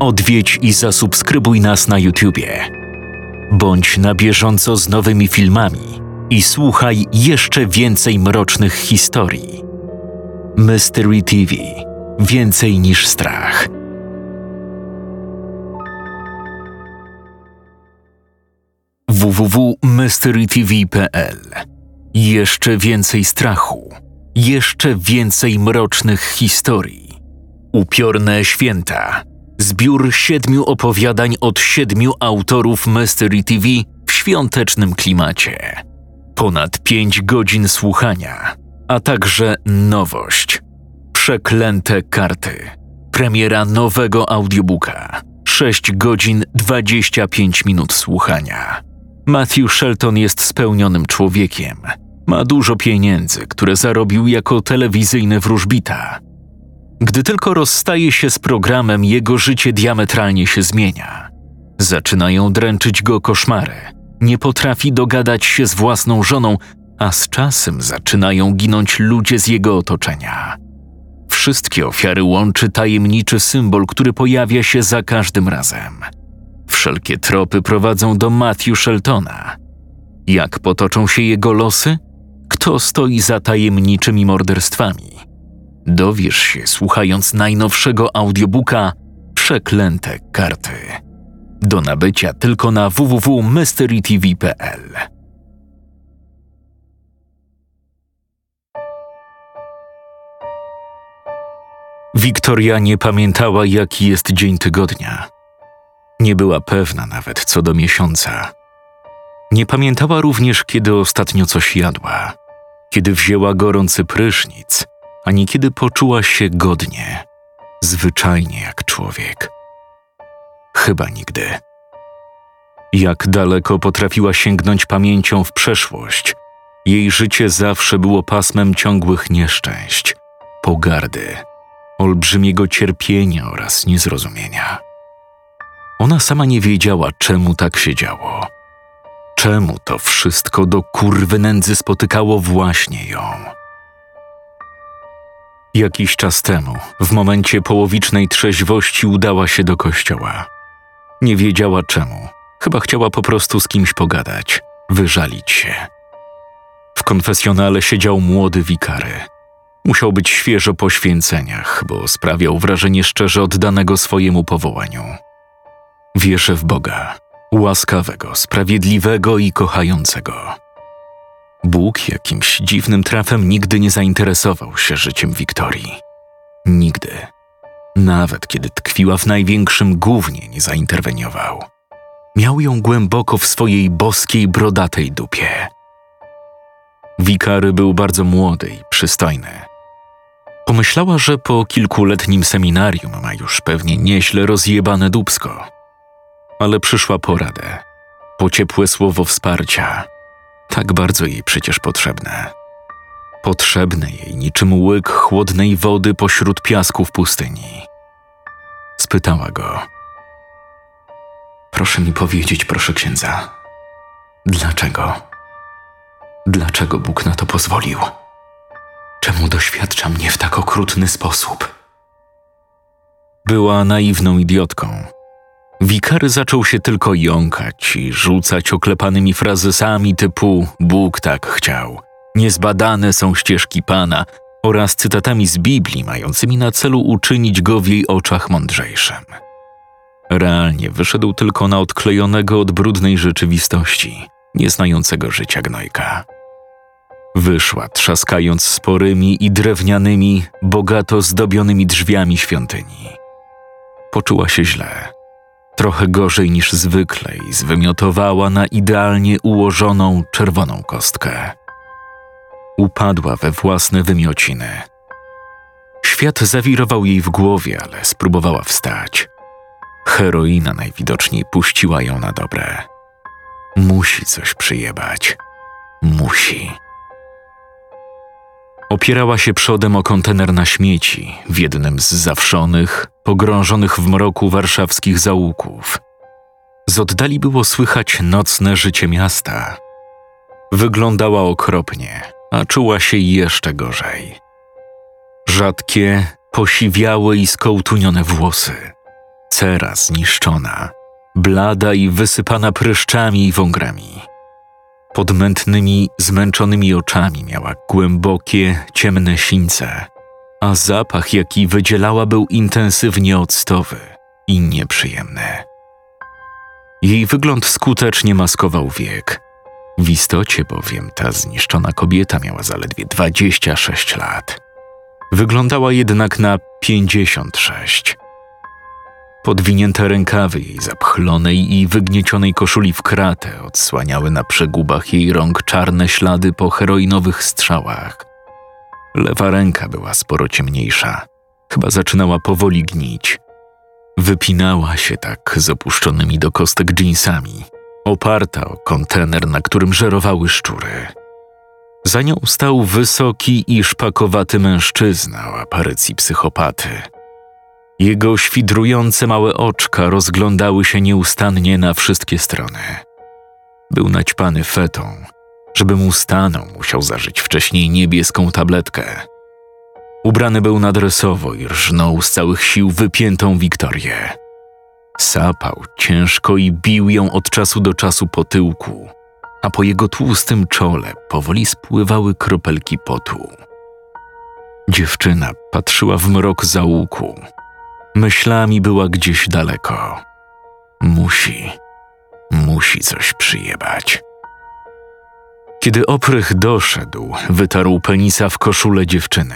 Odwiedź i zasubskrybuj nas na YouTubie. Bądź na bieżąco z nowymi filmami i słuchaj jeszcze więcej mrocznych historii. Mystery TV. Więcej niż strach. www.mysterytv.pl. Jeszcze więcej strachu. Jeszcze więcej mrocznych historii. Upiorne święta. Zbiór 7 opowiadań od 7 autorów Mystery TV w świątecznym klimacie. Ponad 5 godzin słuchania, a także nowość. Przeklęte karty. Premiera nowego audiobooka. 6 godzin 25 minut słuchania. Matthew Shelton jest spełnionym człowiekiem. Ma dużo pieniędzy, które zarobił jako telewizyjny wróżbita. Gdy tylko rozstaje się z programem, jego życie diametralnie się zmienia. Zaczynają dręczyć go koszmary. Nie potrafi dogadać się z własną żoną, a z czasem zaczynają ginąć ludzie z jego otoczenia. Wszystkie ofiary łączy tajemniczy symbol, który pojawia się za każdym razem. Wszelkie tropy prowadzą do Matthew Sheltona. Jak potoczą się jego losy? Kto stoi za tajemniczymi morderstwami? Dowiesz się, słuchając najnowszego audiobooka Przeklęte karty. Do nabycia tylko na www.mysterytv.pl. Wiktoria nie pamiętała, jaki jest dzień tygodnia. Nie była pewna nawet co do miesiąca. Nie pamiętała również, kiedy ostatnio coś jadła, kiedy wzięła gorący prysznic, ani kiedy poczuła się godnie, zwyczajnie jak człowiek. Chyba nigdy. Jak daleko potrafiła sięgnąć pamięcią w przeszłość, jej życie zawsze było pasmem ciągłych nieszczęść, pogardy, olbrzymiego cierpienia oraz niezrozumienia. Ona sama nie wiedziała, czemu tak się działo. Czemu to wszystko do kurwy nędzy spotykało właśnie ją. Jakiś czas temu, w momencie połowicznej trzeźwości, udała się do kościoła. Nie wiedziała czemu. Chyba chciała po prostu z kimś pogadać, wyżalić się. W konfesjonale siedział młody wikary. Musiał być świeżo po święceniach, bo sprawiał wrażenie szczerze oddanego swojemu powołaniu. Wierzę w Boga, łaskawego, sprawiedliwego i kochającego. Bóg jakimś dziwnym trafem nigdy nie zainteresował się życiem Wiktorii. Nigdy. Nawet kiedy tkwiła w największym gównie, nie zainterweniował. Miał ją głęboko w swojej boskiej, brodatej dupie. Wikary był bardzo młody i przystojny. Pomyślała, że po kilkuletnim seminarium ma już pewnie nieźle rozjebane dupsko. Ale przyszła po radę, po ciepłe słowo wsparcia. Tak bardzo jej przecież potrzebne. Potrzebne jej niczym łyk chłodnej wody pośród piasku w pustyni. Spytała go. Proszę mi powiedzieć, proszę księdza, dlaczego? Dlaczego Bóg na to pozwolił? Czemu doświadcza mnie w tak okrutny sposób? Była naiwną idiotką. Wikary zaczął się tylko jąkać i rzucać oklepanymi frazesami typu Bóg tak chciał, niezbadane są ścieżki Pana oraz cytatami z Biblii mającymi na celu uczynić go w jej oczach mądrzejszym. Realnie wyszedł tylko na odklejonego od brudnej rzeczywistości, nieznającego życia gnojka. Wyszła trzaskając sporymi i drewnianymi, bogato zdobionymi drzwiami świątyni. Poczuła się źle. Trochę gorzej niż zwykle i zwymiotowała na idealnie ułożoną, czerwoną kostkę. Upadła we własne wymiociny. Świat zawirował jej w głowie, ale spróbowała wstać. Heroina najwidoczniej puściła ją na dobre. Musi coś przyjebać. Musi. Opierała się przodem o kontener na śmieci w jednym z zawszonych, pogrążonych w mroku warszawskich zaułków. Z oddali było słychać nocne życie miasta. Wyglądała okropnie, a czuła się jeszcze gorzej. Rzadkie, posiwiałe i skołtunione włosy, Cera zniszczona, blada i wysypana pryszczami i wągrami. Pod mętnymi, zmęczonymi oczami miała głębokie, ciemne sińce, a zapach, jaki wydzielała, był intensywnie octowy i nieprzyjemny. Jej wygląd skutecznie maskował wiek. W istocie bowiem ta zniszczona kobieta miała zaledwie 26 lat. Wyglądała jednak na 56. Podwinięte rękawy jej zapchlonej i wygniecionej koszuli w kratę odsłaniały na przegubach jej rąk czarne ślady po heroinowych strzałach. Lewa ręka była sporo ciemniejsza, chyba zaczynała powoli gnić. Wypinała się tak z opuszczonymi do kostek dżinsami, oparta o kontener, na którym żerowały szczury. Za nią stał wysoki i szpakowaty mężczyzna o aparycji psychopaty. Jego świdrujące małe oczka rozglądały się nieustannie na wszystkie strony. Był naćpany fetą. Żeby mu stanął, musiał zażyć wcześniej niebieską tabletkę. Ubrany był nadresowo i rżnął z całych sił wypiętą Wiktorię. Sapał ciężko i bił ją od czasu do czasu po tyłku, a po jego tłustym czole powoli spływały kropelki potu. Dziewczyna patrzyła w mrok zaułku. Myślami była gdzieś daleko. Musi coś przyjebać. Kiedy oprych doszedł, wytarł penisa w koszulę dziewczyny.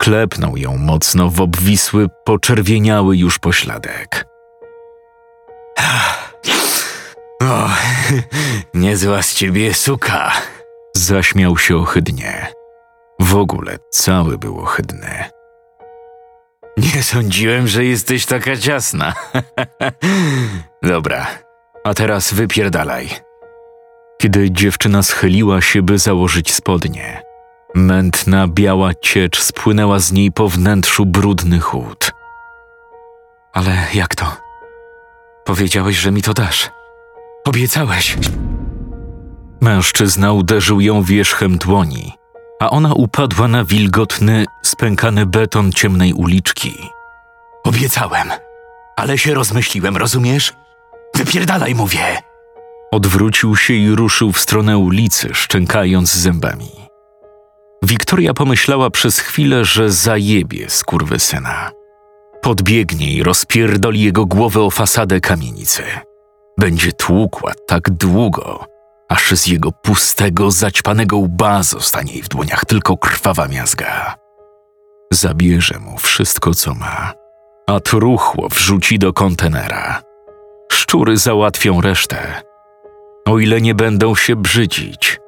Klepnął ją mocno w obwisły, poczerwieniały już pośladek. O, niezła z ciebie suka! Zaśmiał się ohydnie. W ogóle cały był ohydny. Nie sądziłem, że jesteś taka ciasna. Dobra, a teraz wypierdalaj. Kiedy dziewczyna schyliła się, by założyć spodnie, mętna, biała ciecz spłynęła z niej po wnętrzu brudny chłód. Ale jak to? Powiedziałeś, że mi to dasz. Obiecałeś. Mężczyzna uderzył ją wierzchem dłoni, a ona upadła na wilgotny, spękany beton ciemnej uliczki. Obiecałem, ale się rozmyśliłem, rozumiesz? Wypierdalaj, mówię! Odwrócił się i ruszył w stronę ulicy, szczękając zębami. Wiktoria pomyślała przez chwilę, że zajebie skurwysyna. Podbiegnie i rozpierdoli jego głowę o fasadę kamienicy. Będzie tłukła tak długo, aż z jego pustego, zaćpanego łba zostanie jej w dłoniach tylko krwawa miazga. Zabierze mu wszystko, co ma, a truchło wrzuci do kontenera. Szczury załatwią resztę, o ile nie będą się brzydzić.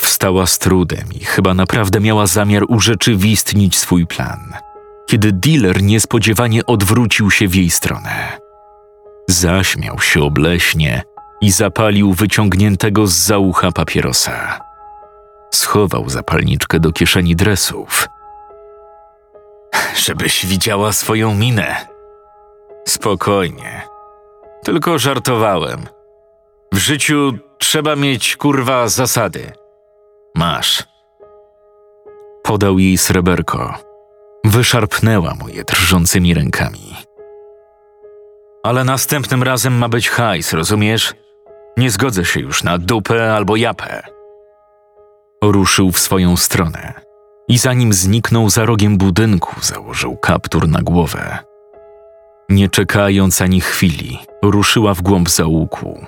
Wstała z trudem i chyba naprawdę miała zamiar urzeczywistnić swój plan, kiedy dealer niespodziewanie odwrócił się w jej stronę. Zaśmiał się obleśnie i zapalił wyciągniętego z za ucha papierosa. Schował zapalniczkę do kieszeni dresów. Żebyś widziała swoją minę. Spokojnie. Tylko żartowałem. W życiu trzeba mieć, kurwa, zasady. Masz. Podał jej sreberko. Wyszarpnęła mu je drżącymi rękami. Ale następnym razem ma być hajs, rozumiesz? Nie zgodzę się już na dupę albo japę. Ruszył w swoją stronę i zanim zniknął za rogiem budynku, założył kaptur na głowę. Nie czekając ani chwili, ruszyła w głąb zaułku.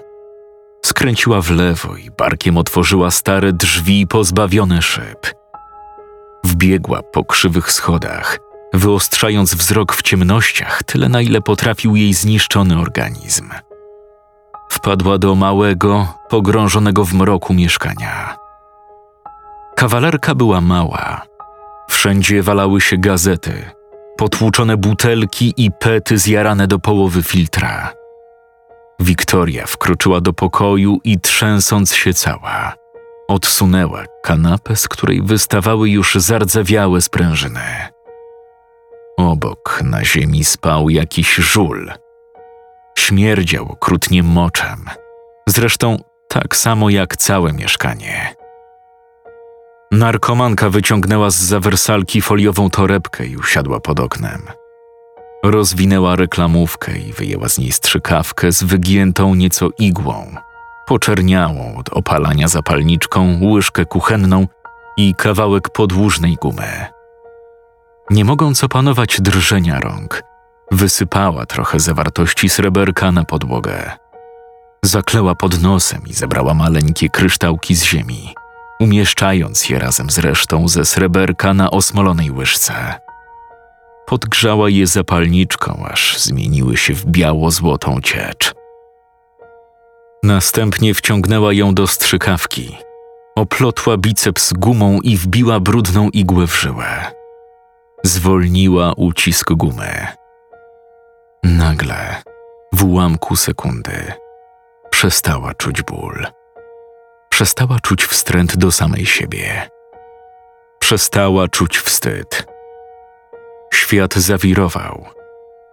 Skręciła w lewo i barkiem otworzyła stare drzwi pozbawione szyb. Wbiegła po krzywych schodach, wyostrzając wzrok w ciemnościach tyle, na ile potrafił jej zniszczony organizm. Wpadła do małego, pogrążonego w mroku mieszkania. Kawalerka była mała. Wszędzie walały się gazety, potłuczone butelki i pety zjarane do połowy filtra. Wiktoria wkroczyła do pokoju i trzęsąc się cała, odsunęła kanapę, z której wystawały już zardzewiałe sprężyny. Obok na ziemi spał jakiś żul. Śmierdział okrutnie moczem. Zresztą tak samo jak całe mieszkanie. Narkomanka wyciągnęła z zawersalki foliową torebkę i usiadła pod oknem. Rozwinęła reklamówkę i wyjęła z niej strzykawkę z wygiętą nieco igłą, poczerniałą od opalania zapalniczką, łyżkę kuchenną i kawałek podłużnej gumy. Nie mogąc opanować drżenia rąk, wysypała trochę zawartości sreberka na podłogę. Zakleła pod nosem i zebrała maleńkie kryształki z ziemi, umieszczając je razem z resztą ze sreberka na osmolonej łyżce. Podgrzała je zapalniczką, aż zmieniły się w biało-złotą ciecz. Następnie wciągnęła ją do strzykawki, oplotła biceps gumą i wbiła brudną igłę w żyłę. Zwolniła ucisk gumy. Nagle, w ułamku sekundy, przestała czuć ból. Przestała czuć wstręt do samej siebie. Przestała czuć wstyd. Świat zawirował.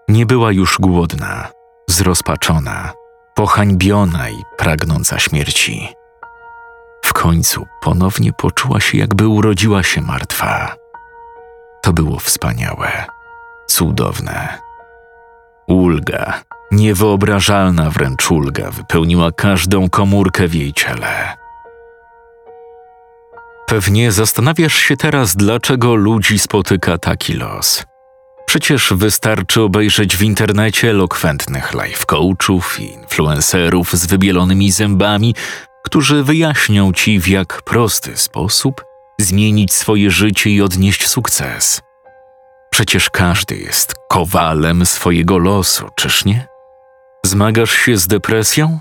Nie była już głodna, zrozpaczona, pohańbiona i pragnąca śmierci. W końcu ponownie poczuła się, jakby urodziła się martwa. To było wspaniałe, cudowne. Ulga, niewyobrażalna wręcz ulga, wypełniła każdą komórkę w jej ciele. Pewnie zastanawiasz się teraz, dlaczego ludzi spotyka taki los. Przecież wystarczy obejrzeć w internecie elokwentnych life coachów i influencerów z wybielonymi zębami, którzy wyjaśnią ci, w jak prosty sposób zmienić swoje życie i odnieść sukces. Przecież każdy jest kowalem swojego losu, czyż nie? Zmagasz się z depresją?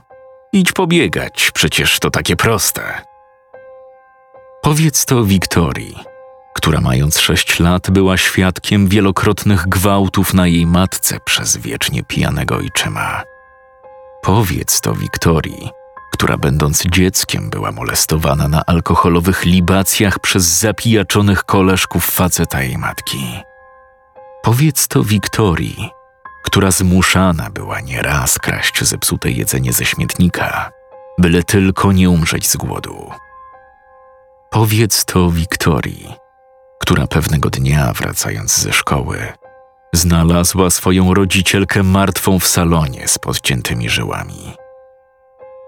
Idź pobiegać, przecież to takie proste. Powiedz to Wiktorii, która mając 6 lat była świadkiem wielokrotnych gwałtów na jej matce przez wiecznie pijanego ojczyma. Powiedz to Wiktorii, która będąc dzieckiem była molestowana na alkoholowych libacjach przez zapijaczonych koleżków faceta jej matki. Powiedz to Wiktorii, która zmuszana była nieraz kraść zepsute jedzenie ze śmietnika, byle tylko nie umrzeć z głodu. Powiedz to Wiktorii, która pewnego dnia, wracając ze szkoły, znalazła swoją rodzicielkę martwą w salonie z podciętymi żyłami.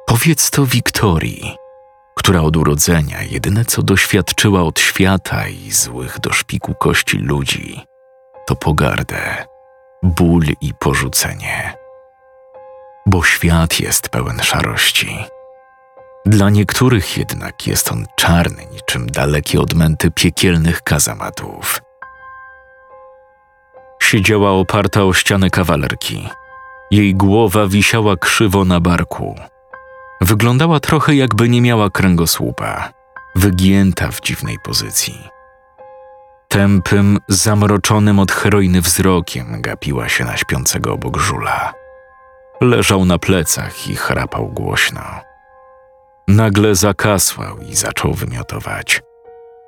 Powiedz to Wiktorii, która od urodzenia jedyne co doświadczyła od świata i złych do szpiku kości ludzi, to pogardę, ból i porzucenie. Bo świat jest pełen szarości. Dla niektórych jednak jest on czarny, niczym dalekie odmęty piekielnych kazamatów. Siedziała oparta o ścianę kawalerki. Jej głowa wisiała krzywo na barku. Wyglądała trochę, jakby nie miała kręgosłupa, wygięta w dziwnej pozycji. Tępym, zamroczonym od heroiny wzrokiem gapiła się na śpiącego obok żula. Leżał na plecach i chrapał głośno. Nagle zakasłał i zaczął wymiotować.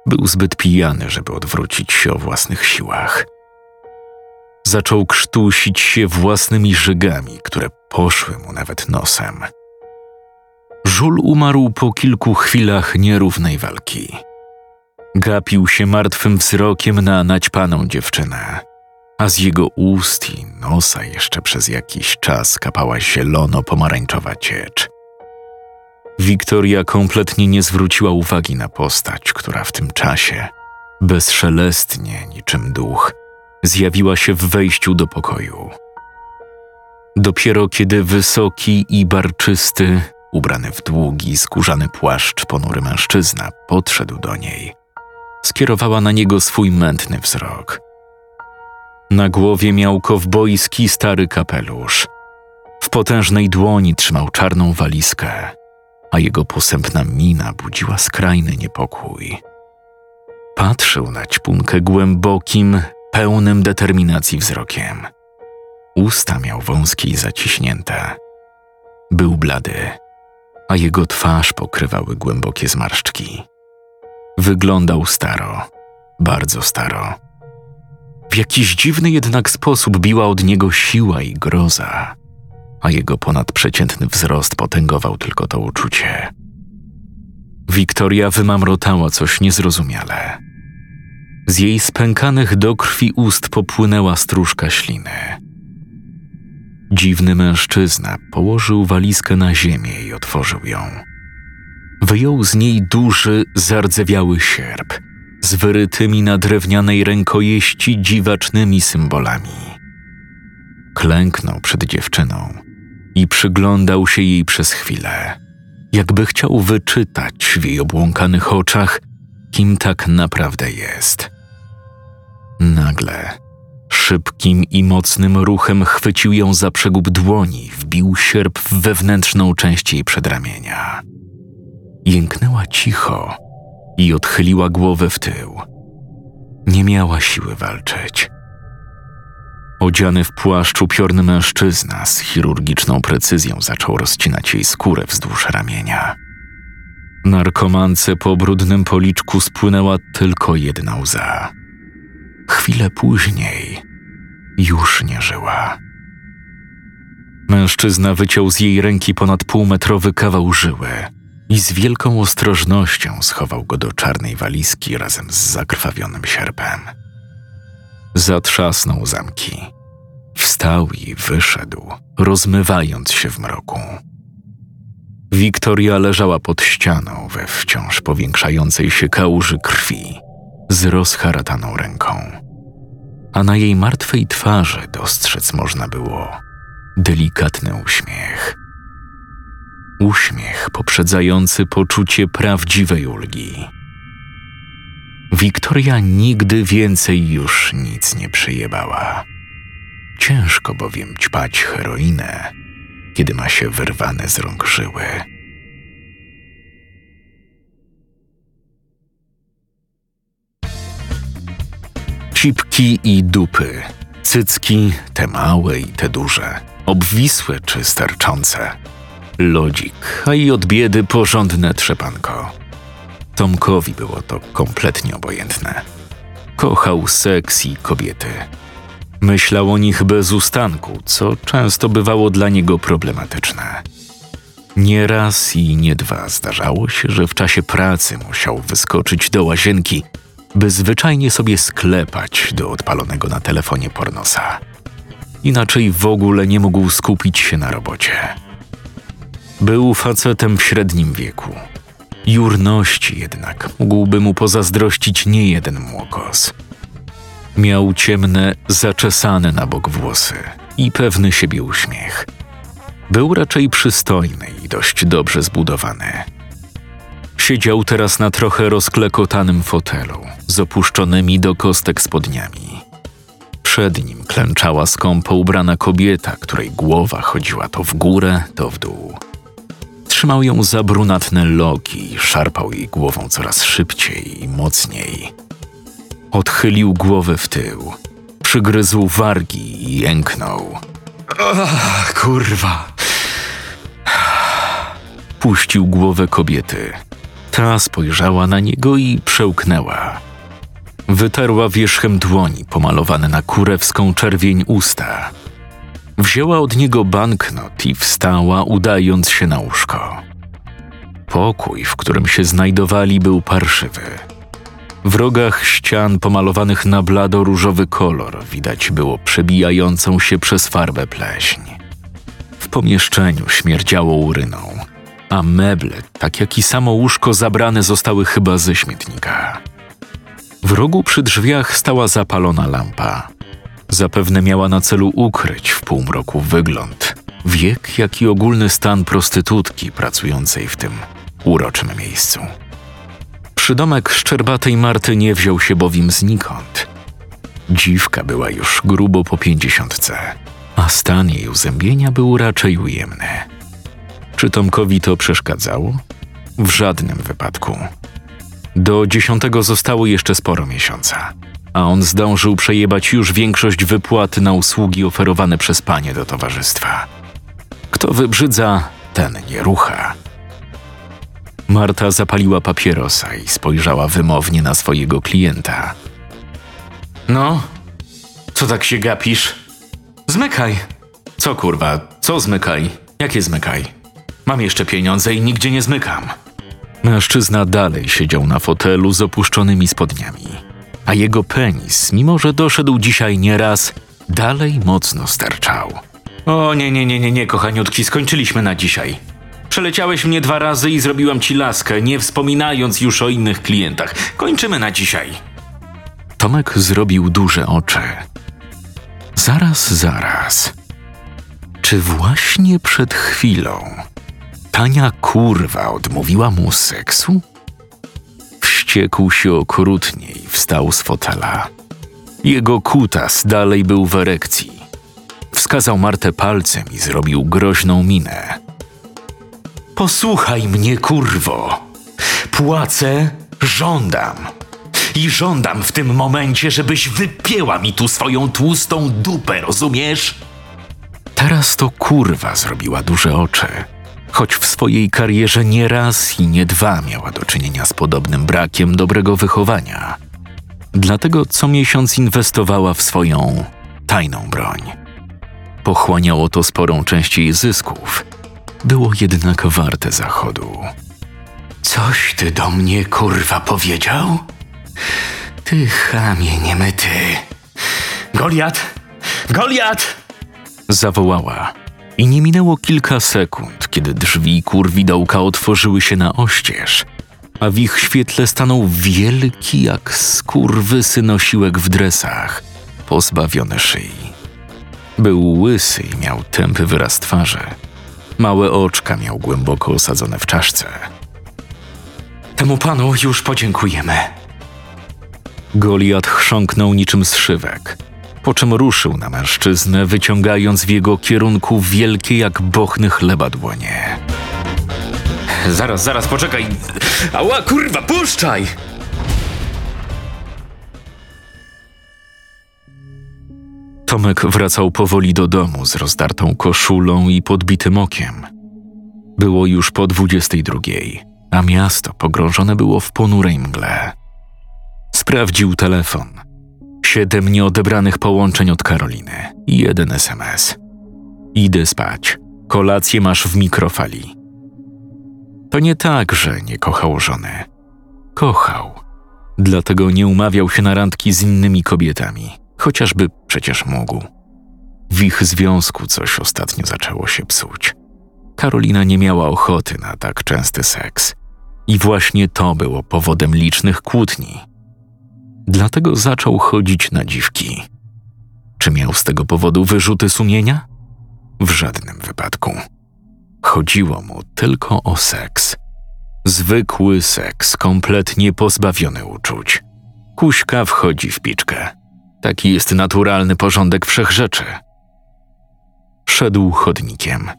Był zbyt pijany, żeby odwrócić się o własnych siłach. Zaczął krztusić się własnymi żygami, które poszły mu nawet nosem. Żul umarł po kilku chwilach nierównej walki. Gapił się martwym wzrokiem na naćpaną dziewczynę, a z jego ust i nosa jeszcze przez jakiś czas kapała zielono-pomarańczowa ciecz. Wiktoria kompletnie nie zwróciła uwagi na postać, która w tym czasie, bezszelestnie niczym duch, zjawiła się w wejściu do pokoju. Dopiero kiedy wysoki i barczysty, ubrany w długi, skórzany płaszcz ponury mężczyzna podszedł do niej, skierowała na niego swój mętny wzrok. Na głowie miał kowbojski stary kapelusz. W potężnej dłoni trzymał czarną walizkę, a jego posępna mina budziła skrajny niepokój. Patrzył na ćpunkę głębokim, pełnym determinacji wzrokiem. Usta miał wąskie i zaciśnięte. Był blady, a jego twarz pokrywały głębokie zmarszczki. Wyglądał staro, bardzo staro. W jakiś dziwny jednak sposób biła od niego siła i groza, a jego ponadprzeciętny wzrost potęgował tylko to uczucie. Wiktoria wymamrotała coś niezrozumiale. Z jej spękanych do krwi ust popłynęła stróżka śliny. Dziwny mężczyzna położył walizkę na ziemię i otworzył ją. Wyjął z niej duży, zardzewiały sierp z wyrytymi na drewnianej rękojeści dziwacznymi symbolami. Klęknął przed dziewczyną i przyglądał się jej przez chwilę, jakby chciał wyczytać w jej obłąkanych oczach, kim tak naprawdę jest. Nagle, szybkim i mocnym ruchem chwycił ją za przegub dłoni, wbił sierp w wewnętrzną część jej przedramienia. Jęknęła cicho i odchyliła głowę w tył. Nie miała siły walczyć. Odziany w płaszcz upiorny mężczyzna z chirurgiczną precyzją zaczął rozcinać jej skórę wzdłuż ramienia. Narkomance po brudnym policzku spłynęła tylko jedna łza. Chwilę później już nie żyła. Mężczyzna wyciął z jej ręki ponad półmetrowy kawał żyły i z wielką ostrożnością schował go do czarnej walizki razem z zakrwawionym sierpem. Zatrzasnął zamki. Wstał i wyszedł, rozmywając się w mroku. Wiktoria leżała pod ścianą we wciąż powiększającej się kałuży krwi z rozharataną ręką, a na jej martwej twarzy dostrzec można było delikatny uśmiech. Uśmiech poprzedzający poczucie prawdziwej ulgi. Wiktoria nigdy więcej już nic nie przyjebała. Ciężko bowiem ćpać heroinę, kiedy ma się wyrwane z rąk żyły. Cipki i dupy, cycki, te małe i te duże, obwisłe czy sterczące, lodzik, a i od biedy porządne trzepanko. Tomkowi było to kompletnie obojętne. Kochał seks i kobiety. Myślał o nich bez ustanku, co często bywało dla niego problematyczne. Nie raz i nie dwa zdarzało się, że w czasie pracy musiał wyskoczyć do łazienki, by zwyczajnie sobie sklepać do odpalonego na telefonie pornosa. Inaczej w ogóle nie mógł skupić się na robocie. Był facetem w średnim wieku. Jurności jednak mógłby mu pozazdrościć niejeden młokos. Miał ciemne, zaczesane na bok włosy i pewny siebie uśmiech. Był raczej przystojny i dość dobrze zbudowany. Siedział teraz na trochę rozklekotanym fotelu, z opuszczonymi do kostek spodniami. Przed nim klęczała skąpo ubrana kobieta, której głowa chodziła to w górę, to w dół. Trzymał ją za brunatne loki i szarpał jej głową coraz szybciej i mocniej. Odchylił głowę w tył, przygryzł wargi i jęknął. Ach, kurwa! Puścił głowę kobiety. Ta spojrzała na niego i przełknęła. Wytarła wierzchem dłoni pomalowane na kurewską czerwień usta. Wzięła od niego banknot i wstała, udając się na łóżko. Pokój, w którym się znajdowali, był parszywy. W rogach ścian pomalowanych na blado różowy kolor widać było przebijającą się przez farbę pleśń. W pomieszczeniu śmierdziało uryną, a meble, tak jak i samo łóżko, zabrane zostały chyba ze śmietnika. W rogu przy drzwiach stała zapalona lampa. Zapewne miała na celu ukryć w półmroku wygląd, wiek, jak i ogólny stan prostytutki pracującej w tym uroczym miejscu. Przydomek szczerbatej Marty nie wziął się bowiem znikąd. Dziwka była już grubo po 50, a stan jej uzębienia był raczej ujemny. Czy Tomkowi to przeszkadzało? W żadnym wypadku. Do 10 zostało jeszcze sporo miesiąca, a on zdążył przejebać już większość wypłaty na usługi oferowane przez panie do towarzystwa. Kto wybrzydza, ten nie rucha. Marta zapaliła papierosa i spojrzała wymownie na swojego klienta. No, co tak się gapisz? Zmykaj. Co kurwa, co zmykaj? Jakie zmykaj? Mam jeszcze pieniądze i nigdzie nie zmykam. Mężczyzna dalej siedział na fotelu z opuszczonymi spodniami, a jego penis, mimo że doszedł dzisiaj nie raz, dalej mocno sterczał. O nie, kochaniutki, skończyliśmy na dzisiaj. Przeleciałeś mnie 2 razy i zrobiłam ci laskę, nie wspominając już o innych klientach. Kończymy na dzisiaj. Tomek zrobił duże oczy. Zaraz. Czy właśnie przed chwilą tania kurwa odmówiła mu seksu? Wściekł się okrutnie i wstał z fotela. Jego kutas dalej był w erekcji. Wskazał Martę palcem i zrobił groźną minę. Posłuchaj mnie, kurwo. Płacę, żądam. I żądam w tym momencie, żebyś wypięła mi tu swoją tłustą dupę, rozumiesz? Teraz to kurwa zrobiła duże oczy, choć w swojej karierze nie raz i nie dwa miała do czynienia z podobnym brakiem dobrego wychowania. Dlatego co miesiąc inwestowała w swoją tajną broń. Pochłaniało to sporą część jej zysków. Było jednak warte zachodu. Coś ty do mnie, kurwa, powiedział? Ty chamie niemyty. Goliat! Zawołała. I nie minęło kilka sekund, kiedy drzwi kurwidołka otworzyły się na oścież, a w ich świetle stanął wielki jak skurwysyn osiłek w dresach, pozbawiony szyi. Był łysy i miał tępy wyraz twarzy. Małe oczka miał głęboko osadzone w czaszce. Temu panu już podziękujemy. Goliat chrząknął niczym z szywek, po czym ruszył na mężczyznę, wyciągając w jego kierunku wielkie jak bochny chleba dłonie. Zaraz, poczekaj! Ała, kurwa, puszczaj! Tomek wracał powoli do domu z rozdartą koszulą i podbitym okiem. Było już po 22:00, a miasto pogrążone było w ponurej mgle. Sprawdził telefon. 7 nieodebranych połączeń od Karoliny i 1 SMS. Idę spać. Kolację masz w mikrofali. To nie tak, że nie kochał żony. Kochał. Dlatego nie umawiał się na randki z innymi kobietami. Chociażby przecież mógł. W ich związku coś ostatnio zaczęło się psuć. Karolina nie miała ochoty na tak częsty seks. I właśnie to było powodem licznych kłótni. Dlatego zaczął chodzić na dziwki. Czy miał z tego powodu wyrzuty sumienia? W żadnym wypadku. Chodziło mu tylko o seks. Zwykły seks, kompletnie pozbawiony uczuć. Kuśka wchodzi w piczkę. Taki jest naturalny porządek wszechrzeczy. Szedł chodnikiem,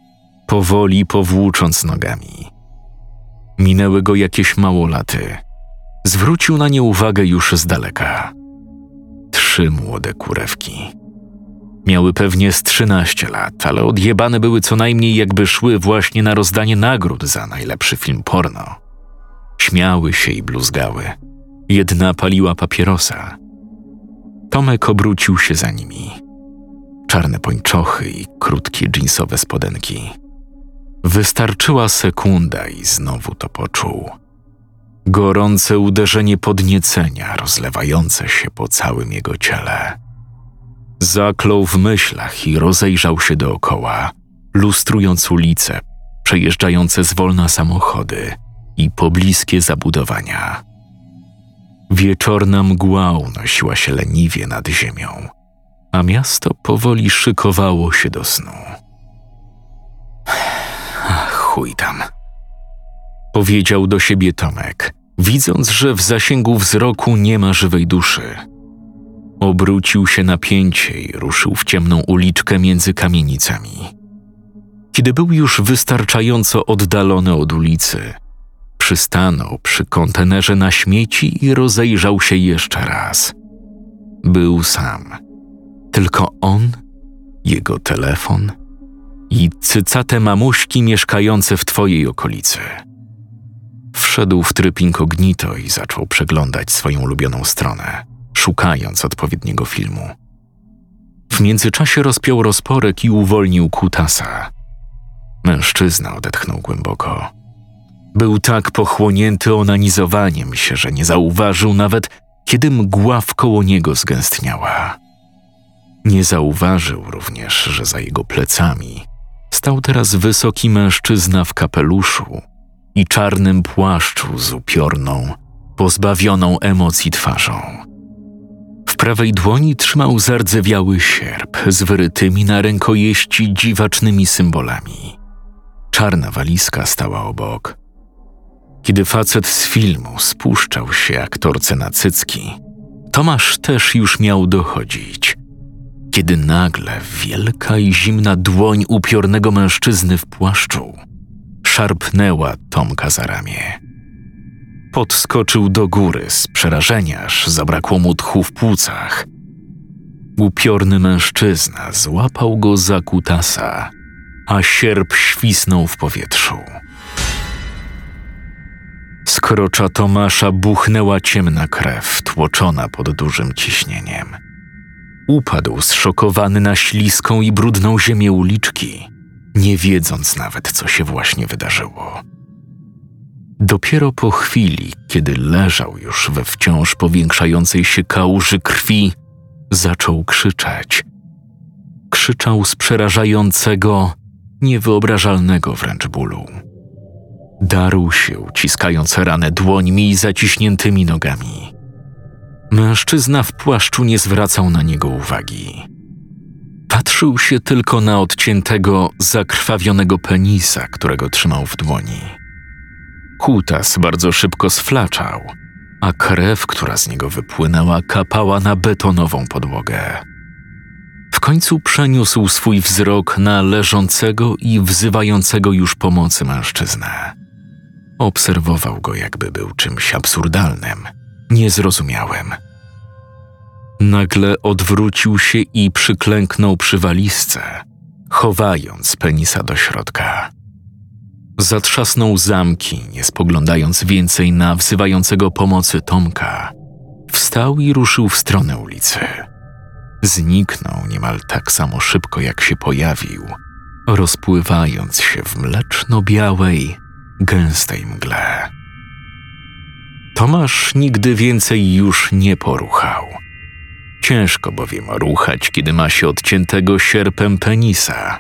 powoli powłócząc nogami. Minęły go jakieś małolaty. Zwrócił na nie uwagę już z daleka. 3 młode kurewki. Miały pewnie z 13 lat, ale odjebane były co najmniej, jakby szły właśnie na rozdanie nagród za najlepszy film porno. Śmiały się i bluzgały. Jedna paliła papierosa. Tomek obrócił się za nimi. Czarne pończochy i krótkie dżinsowe spodenki. Wystarczyła sekunda i znowu to poczuł. Gorące uderzenie podniecenia rozlewające się po całym jego ciele. Zaklął w myślach i rozejrzał się dookoła, lustrując ulice, przejeżdżające zwolna samochody i pobliskie zabudowania. Wieczorna mgła unosiła się leniwie nad ziemią, a miasto powoli szykowało się do snu. Ach, chuj tam, powiedział do siebie Tomek, widząc, że w zasięgu wzroku nie ma żywej duszy. Obrócił się na pięcie i ruszył w ciemną uliczkę między kamienicami. Kiedy był już wystarczająco oddalony od ulicy, przystanął przy kontenerze na śmieci i rozejrzał się jeszcze raz. Był sam. Tylko on, jego telefon i cycate mamuśki mieszkające w twojej okolicy. Wszedł w tryb incognito i zaczął przeglądać swoją ulubioną stronę, szukając odpowiedniego filmu. W międzyczasie rozpiął rozporek i uwolnił kutasa. Mężczyzna odetchnął głęboko. Był tak pochłonięty onanizowaniem się, że nie zauważył nawet, kiedy mgła wkoło niego zgęstniała. Nie zauważył również, że za jego plecami stał teraz wysoki mężczyzna w kapeluszu i czarnym płaszczu z upiorną, pozbawioną emocji twarzą. W prawej dłoni trzymał zardzewiały sierp z wyrytymi na rękojeści dziwacznymi symbolami. Czarna walizka stała obok. Kiedy facet z filmu spuszczał się aktorce na cycki, Tomasz też już miał dochodzić, kiedy nagle wielka i zimna dłoń upiornego mężczyzny w płaszczu szarpnęła Tomka za ramię. Podskoczył do góry z przerażenia, aż zabrakło mu tchu w płucach. Upiorny mężczyzna złapał go za kutasa, a sierp świsnął w powietrzu. Z krocza Tomasza buchnęła ciemna krew, tłoczona pod dużym ciśnieniem. Upadł zszokowany na śliską i brudną ziemię uliczki, nie wiedząc nawet, co się właśnie wydarzyło. Dopiero po chwili, kiedy leżał już we wciąż powiększającej się kałuży krwi, zaczął krzyczeć. Krzyczał z przerażającego, niewyobrażalnego wręcz bólu. Darł się, uciskając ranę dłońmi i zaciśniętymi nogami. Mężczyzna w płaszczu nie zwracał na niego uwagi. Patrzył się tylko na odciętego, zakrwawionego penisa, którego trzymał w dłoni. Kutas bardzo szybko sflaczał, a krew, która z niego wypłynęła, kapała na betonową podłogę. W końcu przeniósł swój wzrok na leżącego i wzywającego już pomocy mężczyznę. Obserwował go, jakby był czymś absurdalnym, niezrozumiałym. Nagle odwrócił się i przyklęknął przy walizce, chowając penisa do środka. Zatrzasnął zamki, nie spoglądając więcej na wzywającego pomocy Tomka. Wstał i ruszył w stronę ulicy. Zniknął niemal tak samo szybko, jak się pojawił, rozpływając się w mleczno-białej, gęstej mgle. Tomasz nigdy więcej już nie poruchał. Ciężko bowiem ruchać, kiedy ma się odciętego sierpem penisa.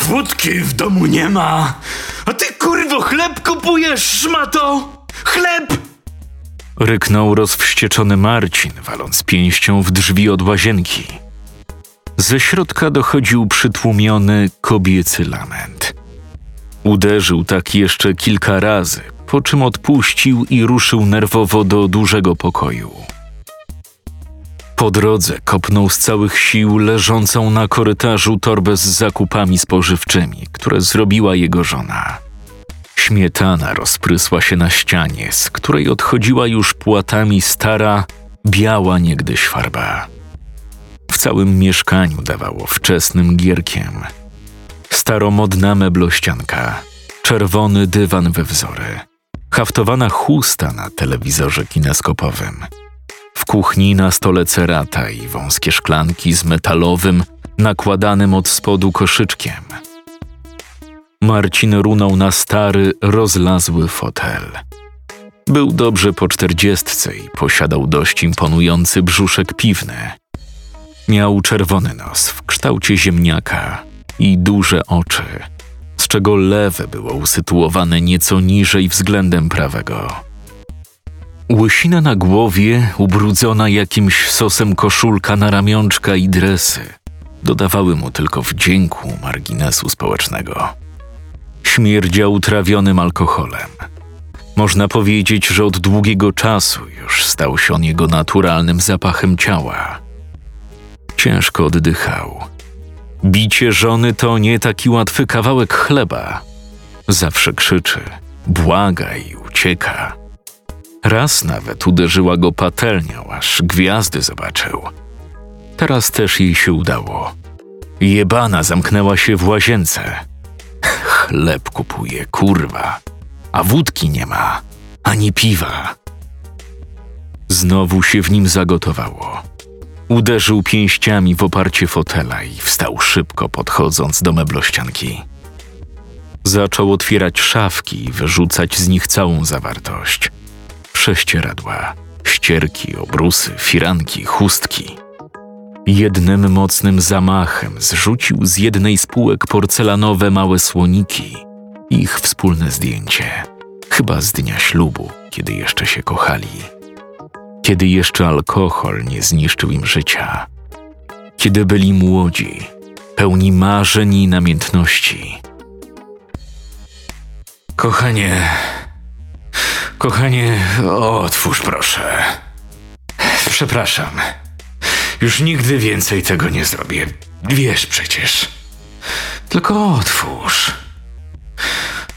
Wódki w domu nie ma, a ty kurwo chleb kupujesz, szmato! Chleb! Ryknął rozwścieczony Marcin, waląc pięścią w drzwi od łazienki. Ze środka dochodził przytłumiony kobiecy lament. Uderzył tak jeszcze kilka razy, po czym odpuścił i ruszył nerwowo do dużego pokoju. Po drodze kopnął z całych sił leżącą na korytarzu torbę z zakupami spożywczymi, które zrobiła jego żona. Śmietana rozprysła się na ścianie, z której odchodziła już płatami stara, biała niegdyś farba. W całym mieszkaniu dawało wczesnym gierkiem. Staromodna meblościanka, czerwony dywan we wzory, haftowana chusta na telewizorze kineskopowym. W kuchni na stole cerata i wąskie szklanki z metalowym, nakładanym od spodu koszyczkiem. Marcin runął na stary, rozlazły fotel. Był dobrze po 40 i posiadał dość imponujący brzuszek piwny. Miał czerwony nos w kształcie ziemniaka i duże oczy, z czego lewe było usytuowane nieco niżej względem prawego. Łysina na głowie, ubrudzona jakimś sosem koszulka na ramionczka i dresy dodawały mu tylko wdzięku marginesu społecznego. Śmierdział trawionym alkoholem. Można powiedzieć, że od długiego czasu już stał się on jego naturalnym zapachem ciała. Ciężko oddychał. Bicie żony to nie taki łatwy kawałek chleba. Zawsze krzyczy, błaga i ucieka. Raz nawet uderzyła go patelnią, aż gwiazdy zobaczył. Teraz też jej się udało. Jebana zamknęła się w łazience. Chleb kupuje, kurwa. A wódki nie ma, ani piwa. Znowu się w nim zagotowało. Uderzył pięściami w oparcie fotela i wstał szybko, podchodząc do meblościanki. Zaczął otwierać szafki i wyrzucać z nich całą zawartość. Prześcieradła, ścierki, obrusy, firanki, chustki. Jednym mocnym zamachem zrzucił z jednej z półek porcelanowe małe słoniki. Ich wspólne zdjęcie. Chyba z dnia ślubu, kiedy jeszcze się kochali. Kiedy jeszcze alkohol nie zniszczył im życia. Kiedy byli młodzi, pełni marzeń i namiętności. Kochanie, otwórz proszę. Przepraszam. Już nigdy więcej tego nie zrobię. Wiesz przecież. Tylko otwórz.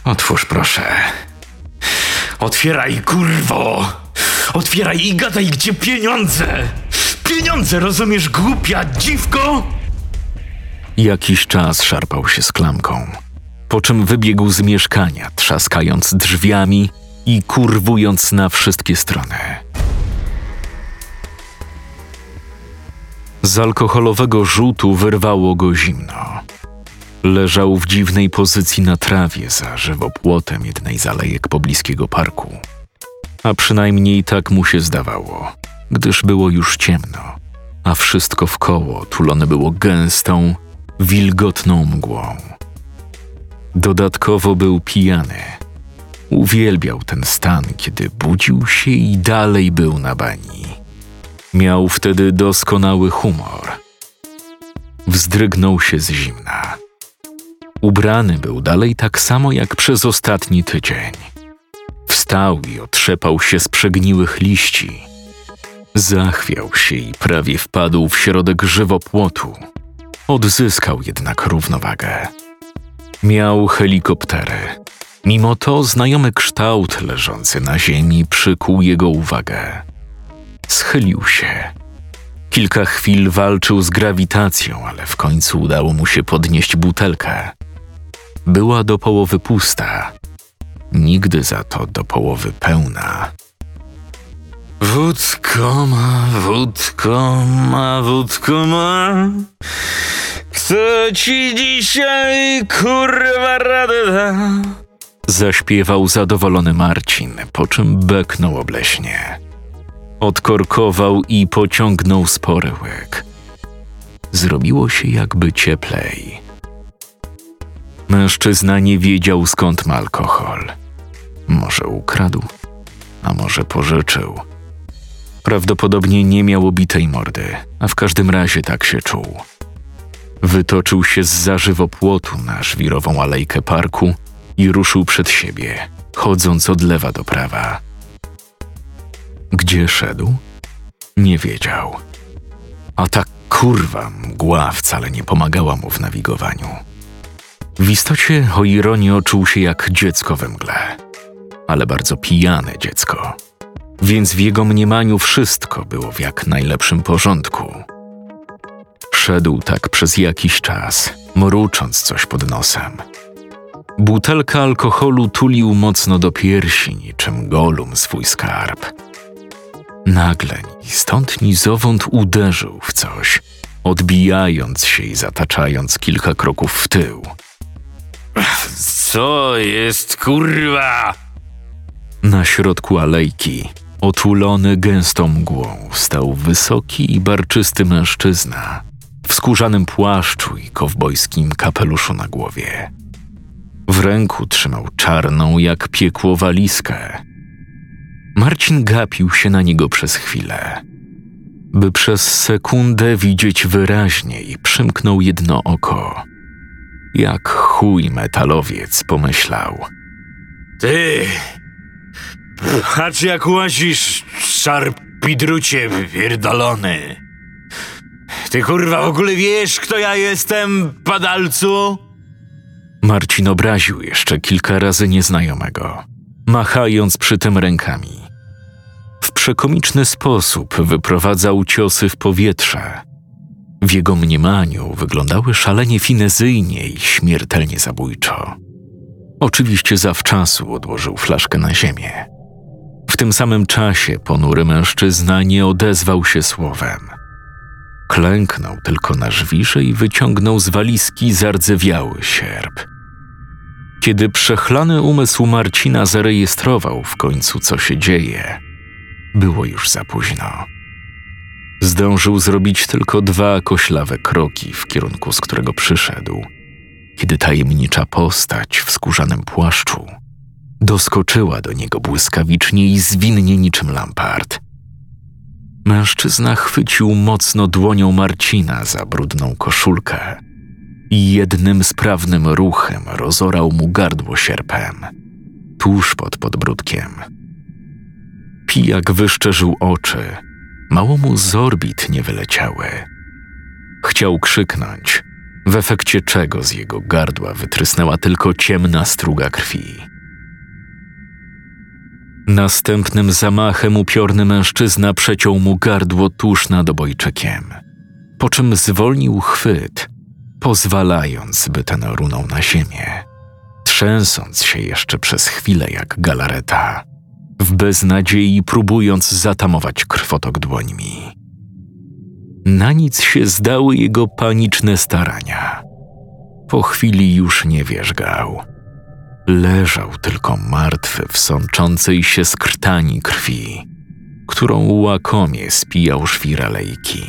Otwórz proszę. Otwieraj, kurwo! Otwieraj i gadaj, gdzie pieniądze! Pieniądze, rozumiesz, głupia dziwko? Jakiś czas szarpał się z klamką, po czym wybiegł z mieszkania, trzaskając drzwiami i kurwując na wszystkie strony. Z alkoholowego rzutu wyrwało go zimno. Leżał w dziwnej pozycji na trawie za żywopłotem jednej z alejek pobliskiego parku. A przynajmniej tak mu się zdawało, gdyż było już ciemno, a wszystko wkoło tulone było gęstą, wilgotną mgłą. Dodatkowo był pijany. Uwielbiał ten stan, kiedy budził się i dalej był na bani. Miał wtedy doskonały humor. Wzdrygnął się z zimna. Ubrany był dalej tak samo jak przez ostatni tydzień. Wstał i otrzepał się z przegniłych liści. Zachwiał się i prawie wpadł w środek żywopłotu. Odzyskał jednak równowagę. Miał helikoptery. Mimo to znajomy kształt leżący na ziemi przykuł jego uwagę. Schylił się. Kilka chwil walczył z grawitacją, ale w końcu udało mu się podnieść butelkę. Była do połowy pusta. Nigdy za to do połowy pełna. Wódko ma. Kto ci dzisiaj, kurwa, radę da? Zaśpiewał zadowolony Marcin, po czym beknął obleśnie. Odkorkował i pociągnął spory łyk. Zrobiło się jakby cieplej. Mężczyzna nie wiedział, skąd ma alkohol. Może ukradł, a może pożyczył. Prawdopodobnie nie miał obitej mordy, a w każdym razie tak się czuł. Wytoczył się zza żywopłotu na żwirową alejkę parku i ruszył przed siebie, chodząc od lewa do prawa. Gdzie szedł? Nie wiedział. A ta kurwa mgła wcale nie pomagała mu w nawigowaniu. W istocie, o ironię, czuł się jak dziecko we mgle, ale bardzo pijane dziecko, więc w jego mniemaniu wszystko było w jak najlepszym porządku. Szedł tak przez jakiś czas, mrucząc coś pod nosem. Butelka alkoholu tulił mocno do piersi, niczym Golum swój skarb. Nagle ni stąd, ni zowąd uderzył w coś, odbijając się i zataczając kilka kroków w tył. Co jest, kurwa? Na środku alejki, otulony gęstą mgłą, stał wysoki i barczysty mężczyzna w skórzanym płaszczu i kowbojskim kapeluszu na głowie. W ręku trzymał czarną jak piekło walizkę. Marcin gapił się na niego przez chwilę, by przez sekundę widzieć wyraźnie i przymknął jedno oko. Jak chuj metalowiec, pomyślał. Ty! Patrz jak łazisz, szarpidrucie wypierdolony. Ty kurwa w ogóle wiesz, kto ja jestem, padalcu? Marcin obraził jeszcze kilka razy nieznajomego, machając przy tym rękami. W przekomiczny sposób wyprowadzał ciosy w powietrze. W jego mniemaniu wyglądały szalenie finezyjnie i śmiertelnie zabójczo. Oczywiście zawczasu odłożył flaszkę na ziemię. W tym samym czasie ponury mężczyzna nie odezwał się słowem. Klęknął tylko na żwirze i wyciągnął z walizki zardzewiały sierp. kiedy przechlany umysł Marcina zarejestrował w końcu, co się dzieje, było już za późno. Zdążył zrobić tylko 2 koślawe kroki w kierunku, z którego przyszedł, kiedy tajemnicza postać w skórzanym płaszczu doskoczyła do niego błyskawicznie i zwinnie niczym lampart. Mężczyzna chwycił mocno dłonią Marcina za brudną koszulkę i jednym sprawnym ruchem rozorał mu gardło sierpem, tuż pod podbródkiem. Pijak wyszczerzył oczy, mało mu z orbit nie wyleciały. Chciał krzyknąć, w efekcie czego z jego gardła wytrysnęła tylko ciemna struga krwi. Następnym zamachem upiorny mężczyzna przeciął mu gardło tuż nad obojczykiem, po czym zwolnił chwyt, pozwalając, by ten runął na ziemię, trzęsąc się jeszcze przez chwilę jak galareta, w beznadziei próbując zatamować krwotok dłońmi. Na nic się zdały jego paniczne starania. Po chwili już nie wierzgał. Leżał tylko martwy w sączącej się z krtani krwi, którą łakomie spijał żwir alejki.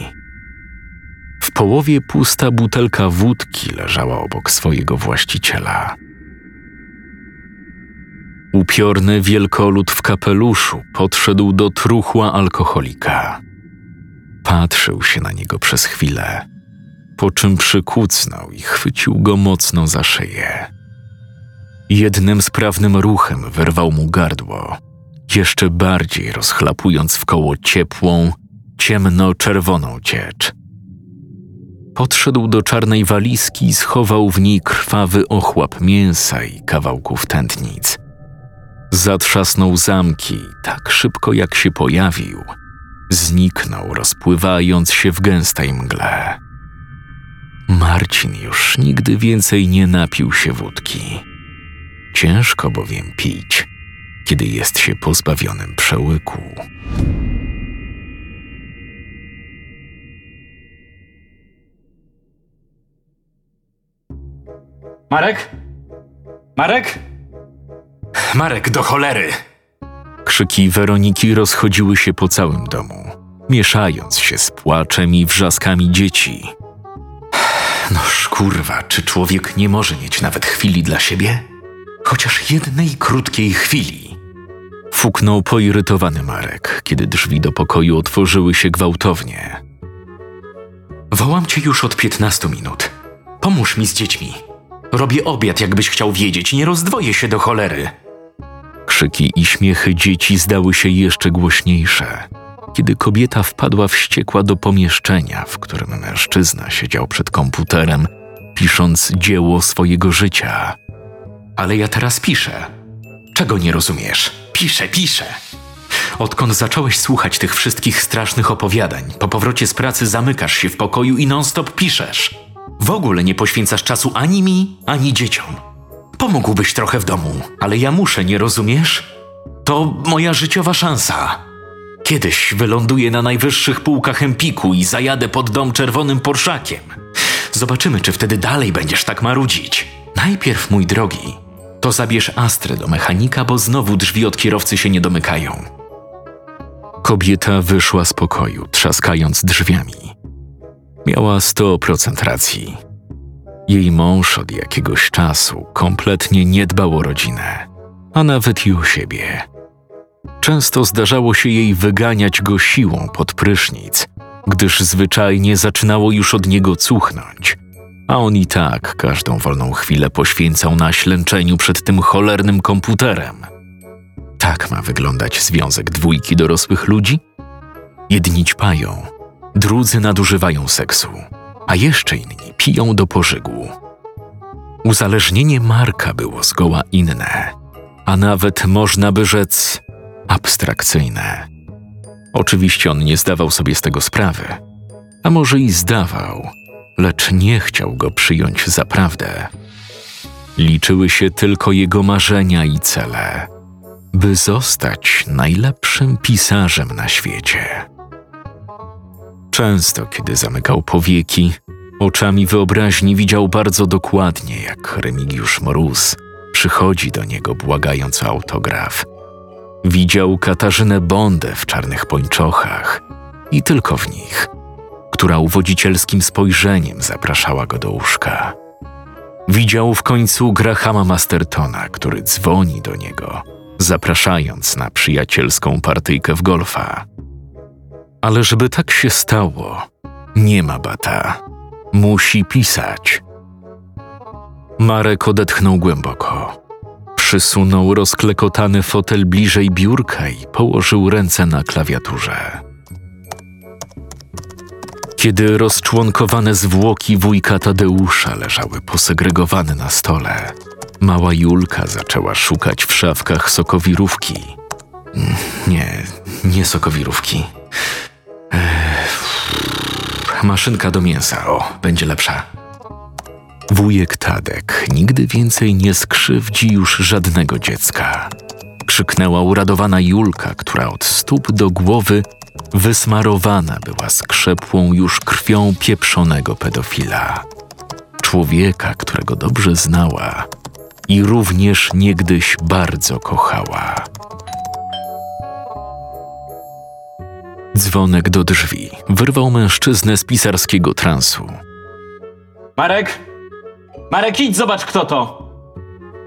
W połowie pusta butelka wódki leżała obok swojego właściciela. Upiorny wielkolud w kapeluszu podszedł do truchła alkoholika. Patrzył się na niego przez chwilę, po czym przykucnął i chwycił go mocno za szyję. Jednym sprawnym ruchem wyrwał mu gardło, jeszcze bardziej rozchlapując wkoło ciepłą, ciemno-czerwoną ciecz. Podszedł do czarnej walizki i schował w niej krwawy ochłap mięsa i kawałków tętnic. Zatrzasnął zamki tak szybko, jak się pojawił. Zniknął, rozpływając się w gęstej mgle. Marcin już nigdy więcej nie napił się wódki. Ciężko bowiem pić, kiedy jest się pozbawionym przełyku. Marek? Marek? Marek, do cholery! Krzyki Weroniki rozchodziły się po całym domu, mieszając się z płaczem i wrzaskami dzieci. Noż kurwa, czy człowiek nie może mieć nawet chwili dla siebie? Chociaż jednej krótkiej chwili. Fuknął poirytowany Marek, kiedy drzwi do pokoju otworzyły się gwałtownie. Wołam cię już od 15 minut. Pomóż mi z dziećmi. Robię obiad, jakbyś chciał wiedzieć. Nie rozdwoję się do cholery. Krzyki i śmiechy dzieci zdały się jeszcze głośniejsze, kiedy kobieta wpadła wściekła do pomieszczenia, w którym mężczyzna siedział przed komputerem, pisząc dzieło swojego życia. Ale ja teraz piszę. Czego nie rozumiesz? Piszę. Odkąd zacząłeś słuchać tych wszystkich strasznych opowiadań, po powrocie z pracy zamykasz się w pokoju i non-stop piszesz. W ogóle nie poświęcasz czasu ani mi, ani dzieciom. Pomógłbyś trochę w domu, ale ja muszę, nie rozumiesz? To moja życiowa szansa. Kiedyś wyląduję na najwyższych półkach Empiku i zajadę pod dom czerwonym Porszakiem. Zobaczymy, czy wtedy dalej będziesz tak marudzić. Najpierw, mój drogi, to zabierz Astrę do mechanika, bo znowu drzwi od kierowcy się nie domykają. Kobieta wyszła z pokoju, trzaskając drzwiami. Miała 100% racji. Jej mąż od jakiegoś czasu kompletnie nie dbał o rodzinę, a nawet i o siebie. Często zdarzało się jej wyganiać go siłą pod prysznic, gdyż zwyczajnie zaczynało już od niego cuchnąć, a on i tak każdą wolną chwilę poświęcał na ślęczeniu przed tym cholernym komputerem. Tak ma wyglądać związek 2 dorosłych ludzi? Jedni ćpają, drudzy nadużywają seksu, a jeszcze inni piją do pożygłu. Uzależnienie Marka było zgoła inne, a nawet można by rzec abstrakcyjne. Oczywiście on nie zdawał sobie z tego sprawy, a może i zdawał, lecz nie chciał go przyjąć za prawdę. Liczyły się tylko jego marzenia i cele, by zostać najlepszym pisarzem na świecie. Często, kiedy zamykał powieki, oczami wyobraźni widział bardzo dokładnie, jak Remigiusz Mróz przychodzi do niego błagając o autograf. Widział Katarzynę Bondę w czarnych pończochach i tylko w nich, która uwodzicielskim spojrzeniem zapraszała go do łóżka. Widział w końcu Grahama Mastertona, który dzwoni do niego, zapraszając na przyjacielską partyjkę w golfa. Ale żeby tak się stało, nie ma bata. Musi pisać. Marek odetchnął głęboko. Przysunął rozklekotany fotel bliżej biurka i położył ręce na klawiaturze. Kiedy rozczłonkowane zwłoki wujka Tadeusza leżały posegregowane na stole, mała Julka zaczęła szukać w szafkach sokowirówki. Nie sokowirówki. Maszynka do mięsa, będzie lepsza. Wujek Tadek nigdy więcej nie skrzywdzi już żadnego dziecka. Krzyknęła uradowana Julka, która od stóp do głowy wysmarowana była skrzepłą już krwią pieprzonego pedofila. Człowieka, którego dobrze znała i również niegdyś bardzo kochała. Dzwonek do drzwi wyrwał mężczyznę z pisarskiego transu. Marek! Marek, idź, zobacz, kto to!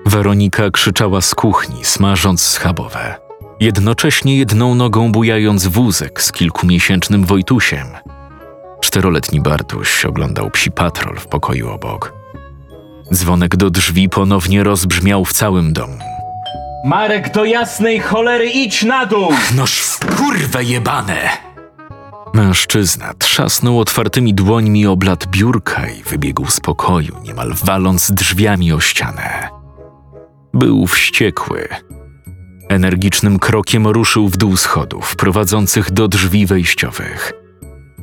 Weronika krzyczała z kuchni, smażąc schabowe, jednocześnie jedną nogą bujając wózek z kilkumiesięcznym Wojtusiem. 4-letni Bartuś oglądał psi patrol w pokoju obok. Dzwonek do drzwi ponownie rozbrzmiał w całym domu. Marek, do jasnej cholery idź na dół! Noż w kurwę jebane! Mężczyzna trzasnął otwartymi dłońmi o blat biurka i wybiegł z pokoju, niemal waląc drzwiami o ścianę. Był wściekły. Energicznym krokiem ruszył w dół schodów prowadzących do drzwi wejściowych.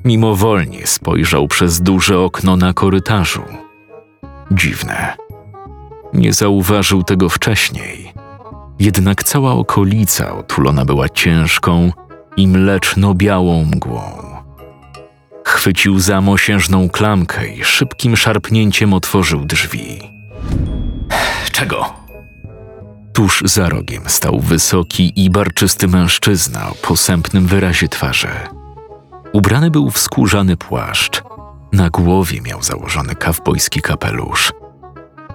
Mimowolnie spojrzał przez duże okno na korytarzu. Dziwne. Nie zauważył tego wcześniej. Jednak cała okolica otulona była ciężką i mleczno-białą mgłą. Chwycił za mosiężną klamkę i szybkim szarpnięciem otworzył drzwi. Czego? Tuż za rogiem stał wysoki i barczysty mężczyzna o posępnym wyrazie twarzy. Ubrany był w skórzany płaszcz. Na głowie miał założony kowbojski kapelusz.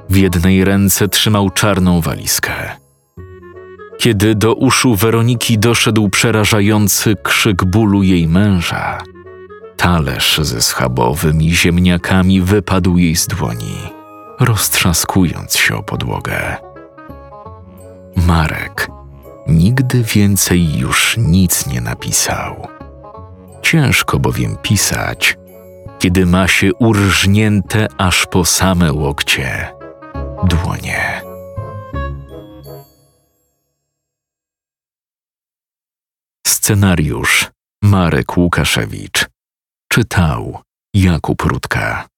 W jednej ręce trzymał czarną walizkę. Kiedy do uszu Weroniki doszedł przerażający krzyk bólu jej męża, talerz ze schabowymi ziemniakami wypadł jej z dłoni, roztrzaskując się o podłogę. Marek nigdy więcej już nic nie napisał. Ciężko bowiem pisać, kiedy ma się urżnięte aż po same łokcie dłonie. Scenariusz Marek Łukaszewicz. Czytał Jakub Rutka.